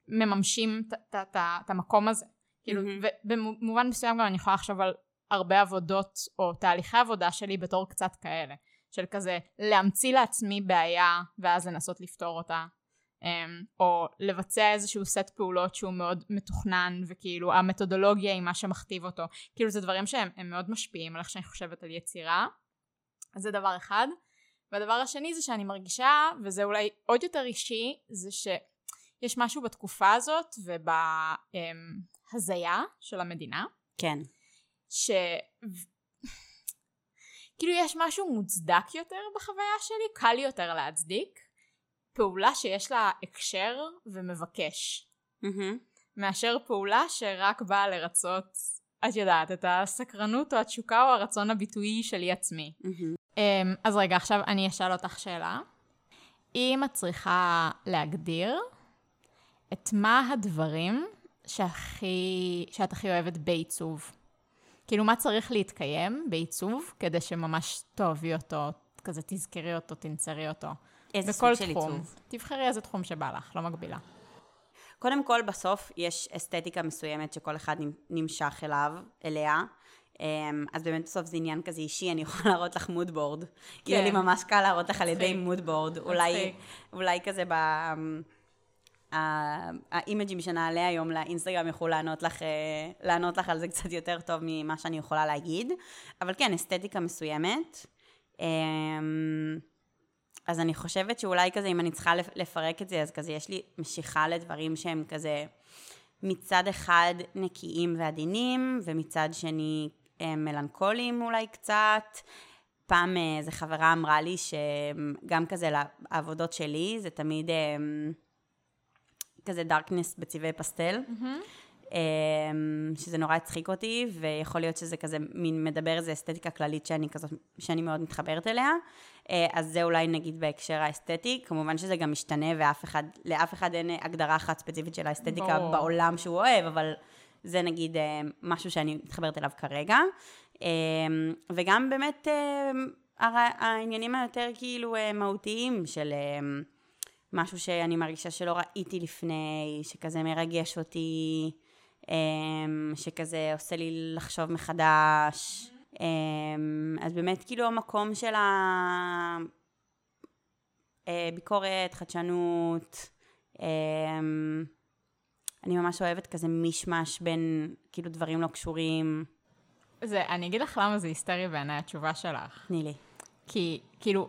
מממשים את המקום הזה. כאילו, ובמובן מסוים גם אני יכולה לחשוב על הרבה עבודות או תהליכי עבודה שלי בתור קצת כאלה, של כזה להמציא לעצמי בעיה ואז לנסות לפתור אותה, או לבצע איזשהו סט פעולות שהוא מאוד מתוכנן, וכאילו המתודולוגיה היא מה שמכתיב אותו. כאילו זה דברים שהם מאוד משפיעים על איך שאני חושבת על יצירה, אז זה דבר אחד. והדבר השני זה שאני מרגישה, וזה אולי עוד יותר אישי, זה שיש משהו בתקופה הזאת וב... הזיה של המדינה. כן. ש... כאילו יש משהו מוצדק יותר בחוויה שלי, קל לי יותר להצדיק, פעולה שיש לה הקשר ומבקש. Mm-hmm. מאשר פעולה שרק באה לרצות, את יודעת, את הסקרנות או התשוקה או הרצון הביטוי שלי עצמי. Mm-hmm. אז רגע, עכשיו אני אשאל אותך שאלה. אם את צריכה להגדיר את מה הדברים... שהכי, שאת הכי אוהבת בעיצוב. כאילו מה צריך להתקיים בעיצוב, כדי שממש תאהבי אותו, כזה תזכרי אותו, תנצרי אותו. איזה סוג של תחום. עיצוב? תבחרי איזה תחום שבא לך, לא מגבילה. קודם כל, בסוף יש אסתטיקה מסוימת שכל אחד נמשך אליו, אליה. אז באמת בסוף זה עניין כזה אישי, אני יכולה להראות לך מוד בורד. כן. יהיה לי ממש קל להראות לך על ידי מוד בורד. אולי, אולי כזה ב... האימג'ים שנעלה היום לאינסטגרם יכול לענות לך, לענות לך על זה קצת יותר טוב ממה שאני יכולה להגיד, אבל כן, אסתטיקה מסוימת. אז אני חושבת שאולי כזה, אם אני צריכה לפרק את זה, אז כזה יש לי משיכה לדברים שהם כזה מצד אחד נקיים ועדינים, ומצד שני מלנכולים אולי קצת. פעם איזו חברה אמרה לי שגם כזה לעבודות שלי, זה תמיד... כזה דארקנס בצבעי פסטל, שזה נורא הצחיק אותי, ויכול להיות שזה כזה מין מדבר, זה אסתטיקה כללית שאני כזאת, שאני מאוד מתחברת אליה, אז זה אולי נגיד בהקשר האסתטי, כמובן שזה גם משתנה, ואף אחד, לאף אחד אין הגדרה אחת ספציפית של האסתטיקה בעולם שהוא אוהב, אבל זה נגיד משהו שאני מתחברת אליו כרגע, וגם באמת העניינים היותר כאילו מהותיים של... משהו שאני מרגישה שלא ראיתי לפני, שכזה מרגש אותי, שכזה עושה לי לחשוב מחדש. אז באמת כאילו המקום של הביקורת, חדשנות, אני ממש אוהבת כזה משמש בין כאילו דברים לא קשורים. זה, אני אגיד לך למה זה היסטרי בעיניי התשובה שלך. תני לי. כי כאילו...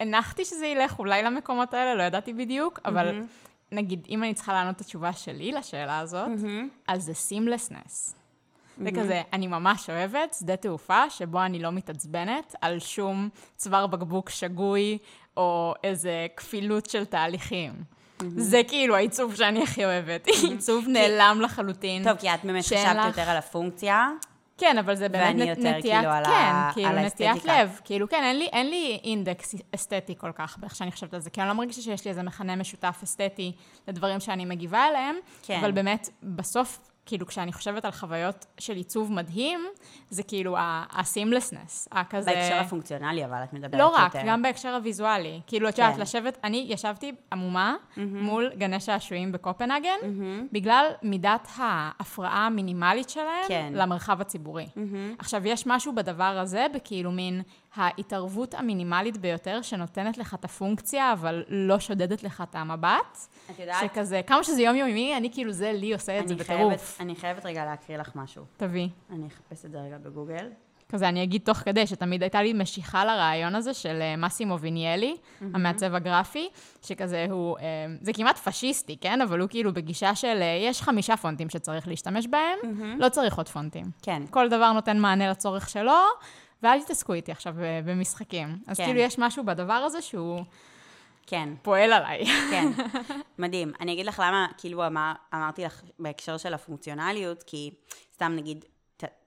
הנחתי שזה ילך אולי למקומות האלה, לא ידעתי בדיוק, אבל mm-hmm. נגיד, אם אני צריכה לענות את התשובה שלי לשאלה הזאת, mm-hmm. אז זה seamlessness. Mm-hmm. זה כזה, אני ממש אוהבת שדה תעופה, שבו אני לא מתעצבנת על שום צוואר בקבוק שגוי, או איזה כפילות של תהליכים. Mm-hmm. זה כאילו העיצוב שאני הכי אוהבת. Mm-hmm. עיצוב נעלם לחלוטין. טוב, כי את באמת חשבת לך... יותר על הפונקציה. כן, אבל זה באמת נטיית, כן, נטיית לב, כאילו כן, אין לי אינדקס אסתטי כל כך, באיך שאני חושבת על זה, כי אני לא מרגישה שיש לי איזה מכנה משותף אסתטי לדברים שאני מגיבה עליהם, אבל באמת בסוף כאילו כשאני חושבת על חוויות של עיצוב מדהים, זה כאילו ה-seamlessness, הכזה... בהקשר הפונקציונלי, אבל את מדברת לא יותר. לא רק, גם בהקשר הוויזואלי. כאילו, את יודעת, לשבת, אני ישבתי עמומה מול גני שעשועים בקופנהגן, בגלל מידת ההפרעה המינימלית שלהם למרחב הציבורי. עכשיו, יש משהו בדבר הזה, בכאילו מין ההתערבות המינימלית ביותר, שנותנת לך את הפונקציה, אבל לא שודדת לך את המבט. את יודעת? שכזה, כמה שזה יום יומי, אני כאילו זה לי עושה את זה בטירוף. אני חייבת רגע להקריא לך משהו. תביא. אני אחפש את זה רגע בגוגל. כזה, אני אגיד תוך כדי, שתמיד הייתה לי משיכה לרעיון הזה של מסימו ויניאלי, המעצב הגרפי, שכזה הוא, זה כמעט פשיסטי, כן? אבל הוא כאילו בגישה של, יש חמישה פונטים שצריך להשתמש בהם, לא צריך עוד פונטים. כן. כל דבר נותן מענה לצורך שלו, ואל תתעסקו איתי עכשיו במשחקים. אז כאילו יש משהו בדבר הזה שהוא פועל עליי. כן, מדהים. אני אגיד לך למה, כאילו אמרתי לך בהקשר של הפונקציונליות, כי סתם נגיד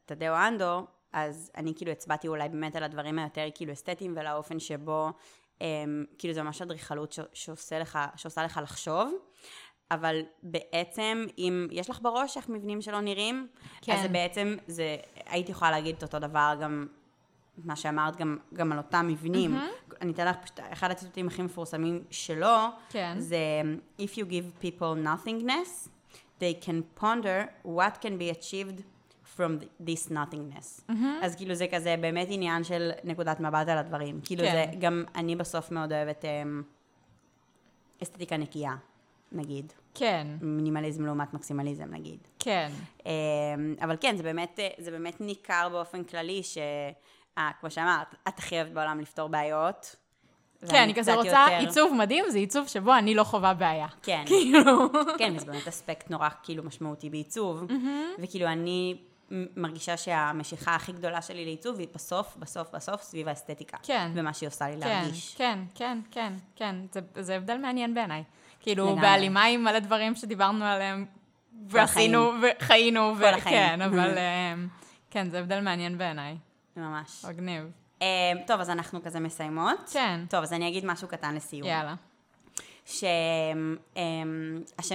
תדאו אנדו, אז אני כאילו הצבעתי אולי באמת על הדברים היותר כאילו אסתטיים ולאופן שבו, כאילו זה ממש אדריכלות שעושה לך לחשוב, אבל בעצם אם יש לך בראש איך מבנים שלא נראים, אז בעצם הייתי יכולה להגיד את אותו דבר גם, מה שאמרת גם, גם על אותם מבנים. Mm-hmm. אני אתן לך, אחד הציטוטים הכי מפורסמים שלו, כן. זה, If you give people nothingness, they can ponder what can be achieved from this nothingness. Mm-hmm. אז כאילו זה כזה באמת עניין של נקודת מבט על הדברים. כאילו כן. זה, גם אני בסוף מאוד אוהבת אמ, אסתטיקה נקייה, נגיד. כן. מינימליזם לעומת מקסימליזם, נגיד. כן. אמ, אבל כן, זה באמת, זה באמת ניכר באופן כללי ש... אה, כמו שאמרת, את הכי אוהבת בעולם לפתור בעיות. כן, אני כזה רוצה, יותר... עיצוב מדהים, זה עיצוב שבו אני לא חווה בעיה. כן. כאילו. כן, וזה באמת אספקט נורא כאילו משמעותי בעיצוב, mm-hmm. וכאילו אני מרגישה שהמשיכה הכי גדולה שלי לעיצוב היא בסוף, בסוף, בסוף, סביב האסתטיקה. כן. ומה שהיא עושה לי כן, להרגיש. כן, כן, כן, כן, זה, זה הבדל מעניין בעיניי. כאילו, בהלימה עם מלא דברים שדיברנו עליהם, ועשינו, וחיינו, ו... כן, אבל, כן, זה הבדל מעניין בעיניי. ממש. מגניב. טוב, אז אנחנו כזה מסיימות. כן. טוב, אז אני אגיד משהו קטן לסיום. יאללה. שהשם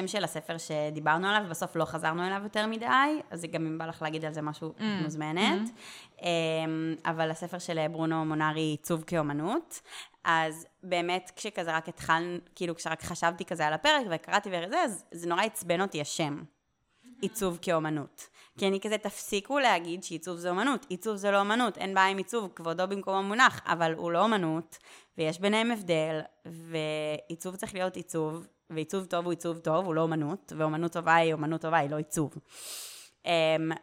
של הספר שדיברנו עליו, בסוף לא חזרנו אליו יותר מדי, אז גם אם בא לך להגיד על זה משהו מוזמנת. אבל הספר של ברונו מונארי, עיצוב כאומנות, אז באמת כשכזה רק התחל, כאילו כשרק חשבתי כזה על הפרק וקראתי וזה, אז זה נורא עצבן אותי השם. עיצוב כאומנות. כי אני כזה, תפסיקו להגיד שעיצוב זה אומנות. עיצוב זה לא אומנות. אין בעיה עם עיצוב, כבודו במקום המונח, אבל הוא לא אומנות, ויש ביניהם הבדל, ועיצוב צריך להיות עיצוב, ועיצוב טוב הוא עיצוב טוב, הוא לא אומנות, ואומנות טובה היא אומנות טובה, היא לא עיצוב.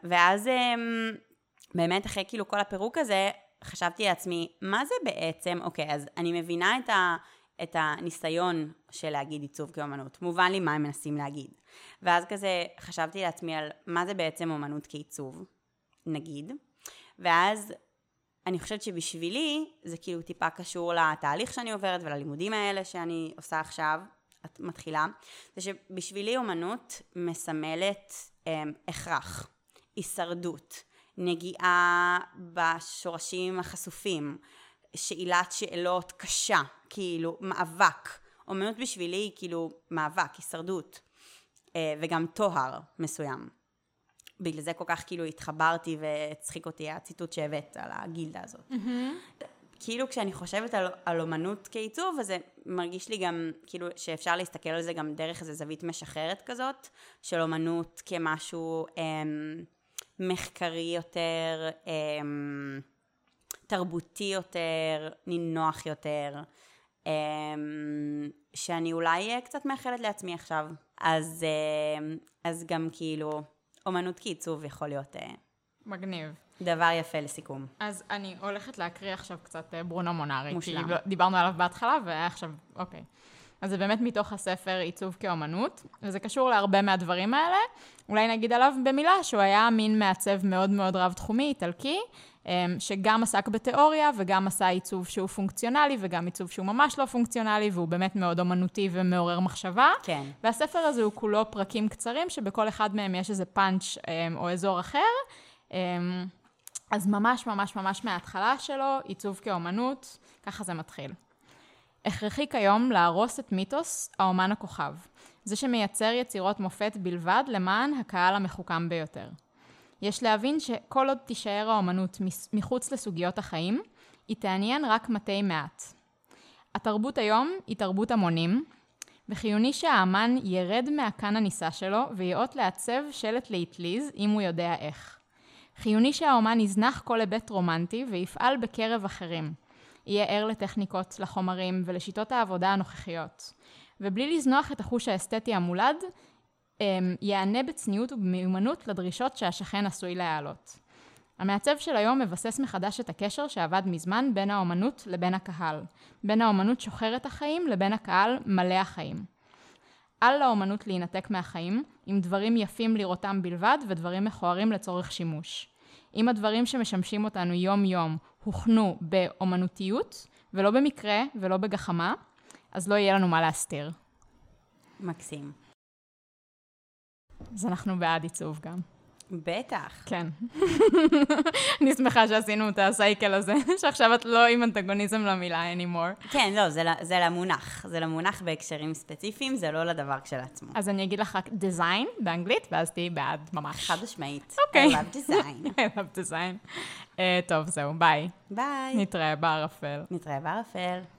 ואז באמת אחרי כאילו כל הפירוק הזה, חשבתי לעצמי, מה זה בעצם? אוקיי, אז אני מבינה את ה... את הניסיון של להגיד עיצוב כאומנות. מובן לי מה הם מנסים להגיד. ואז כזה חשבתי לעצמי על מה זה בעצם אומנות כעיצוב, נגיד. ואז אני חושבת שבשבילי זה כאילו טיפה קשור לתהליך שאני עוברת וללימודים האלה שאני עושה עכשיו, את מתחילה. זה שבשבילי אומנות מסמלת הכרח, הישרדות, נגיעה בשורשים החשופים, שאלת שאלות קשה, כאילו מאבק. אומנות בשבילי היא כאילו מאבק, הישרדות, וגם טוהר מסוים. בגלל זה כל כך כאילו התחברתי וצחיק אותי הציטוט שהבאת על הגילדה הזאת. Mm-hmm. כאילו כשאני חושבת על, על אומנות כעיצוב, אז זה מרגיש לי גם כאילו שאפשר להסתכל על זה גם דרך איזו זווית משחררת כזאת, של אומנות כמשהו אמ, מחקרי יותר, אמ, תרבותי יותר, נינוח יותר, שאני אולי קצת מאחלת לעצמי עכשיו. אז, אז גם כאילו, אומנות כעיצוב יכול להיות מגניב. דבר יפה לסיכום. אז אני הולכת להקריא עכשיו קצת ברונו מונארי. מושלם. כי דיברנו עליו בהתחלה, ועכשיו, אוקיי. אז זה באמת מתוך הספר עיצוב כאומנות, וזה קשור להרבה מהדברים האלה. אולי נגיד עליו במילה שהוא היה מין מעצב מאוד מאוד רב-תחומי, איטלקי, שגם עסק בתיאוריה וגם עשה עיצוב שהוא פונקציונלי וגם עיצוב שהוא ממש לא פונקציונלי, והוא באמת מאוד אומנותי ומעורר מחשבה. כן. והספר הזה הוא כולו פרקים קצרים שבכל אחד מהם יש איזה פאנץ' או אזור אחר. אז ממש ממש ממש מההתחלה שלו, עיצוב כאומנות, ככה זה מתחיל. הכרחי כיום להרוס את מיתוס האומן הכוכב. זה שמייצר יצירות מופת בלבד למען הקהל המחוכם ביותר. יש להבין שכל עוד תישאר האומנות מחוץ לסוגיות החיים, היא תעניין רק מתי מעט. התרבות היום היא תרבות המונים, וחיוני שהאמן ירד מהקן הניסה שלו ויאות לעצב שלט להתליז אם הוא יודע איך. חיוני שהאמן יזנח כל היבט רומנטי ויפעל בקרב אחרים. יהיה ער לטכניקות, לחומרים ולשיטות העבודה הנוכחיות. ובלי לזנוח את החוש האסתטי המולד, יענה בצניעות ובמיומנות לדרישות שהשכן עשוי להעלות. המעצב של היום מבסס מחדש את הקשר שעבד מזמן בין האומנות לבין הקהל, בין האומנות שוחרת החיים לבין הקהל מלא החיים. על האומנות להינתק מהחיים, עם דברים יפים לראותם בלבד ודברים מכוערים לצורך שימוש. אם הדברים שמשמשים אותנו יום יום הוכנו באומנותיות, ולא במקרה ולא בגחמה, אז לא יהיה לנו מה להסתיר. מקסים. אז אנחנו בעד עיצוב גם. בטח. כן. אני שמחה שעשינו את הסייקל הזה, שעכשיו את לא עם אנטגוניזם למילה anymore. כן, לא, זה, זה למונח. זה למונח בהקשרים ספציפיים, זה לא לדבר כשלעצמו. אז אני אגיד לך רק design באנגלית, ואז תהי בעד ממש. חד משמעית. אוקיי. I love design. I love design. Uh, טוב, זהו, ביי. ביי. נתראה בערפל. נתראה בערפל.